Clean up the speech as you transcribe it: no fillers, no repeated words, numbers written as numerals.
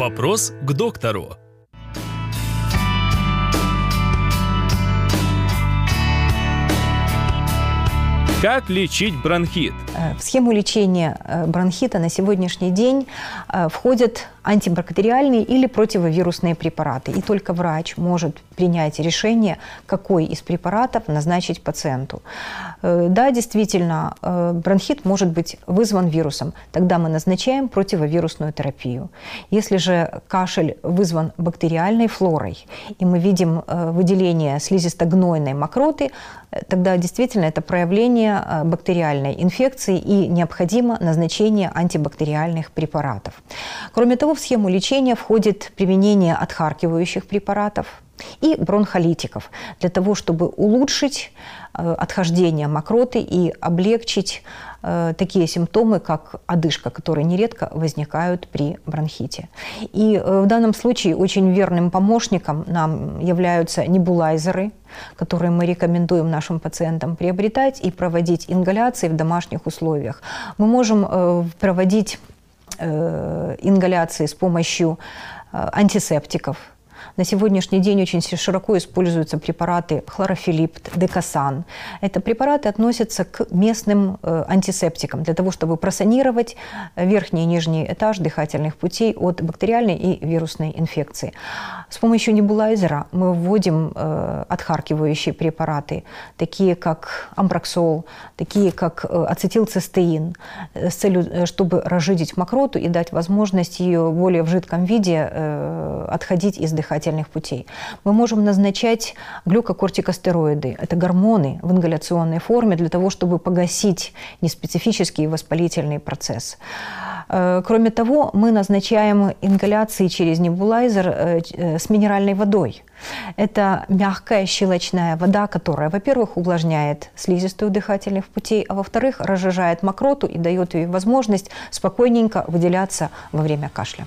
Вопрос к доктору. Как лечить бронхит? В схему лечения бронхита на сегодняшний день входят антибактериальные или противовирусные препараты. И только врач может принять решение, какой из препаратов назначить пациенту. Да, действительно, бронхит может быть вызван вирусом. Тогда мы назначаем противовирусную терапию. Если же кашель вызван бактериальной флорой, и мы видим выделение слизисто-гнойной мокроты, тогда действительно это проявление бактериальной инфекции и необходимо назначение антибактериальных препаратов. Кроме того, в схему лечения входит применение отхаркивающих препаратов и бронхолитиков для того, чтобы улучшить отхождение мокроты и облегчить такие симптомы, как одышка, которые нередко возникают при бронхите. И в данном случае очень верным помощником нам являются небулайзеры, которые мы рекомендуем нашим пациентам приобретать и проводить ингаляции в домашних условиях. Мы можем проводить ингаляции с помощью антисептиков. На сегодняшний день очень широко используются препараты хлорофилипт, декасан. Это препараты относятся к местным антисептикам для того, чтобы просанировать верхний и нижний этаж дыхательных путей от бактериальной и вирусной инфекции. С помощью небулайзера мы вводим отхаркивающие препараты, такие как амброксол, такие как ацетилцистеин, с целью, чтобы разжижить мокроту и дать возможность ее более в жидком виде отходить из дыхательных путей. Мы можем назначать глюкокортикостероиды. Это гормоны в ингаляционной форме для того, чтобы погасить неспецифический воспалительный процесс. Кроме того, мы назначаем ингаляции через небулайзер с минеральной водой. Это мягкая щелочная вода, которая, во-первых, увлажняет слизистую дыхательных путей, а во-вторых, разжижает мокроту и дает ей возможность спокойненько выделяться во время кашля.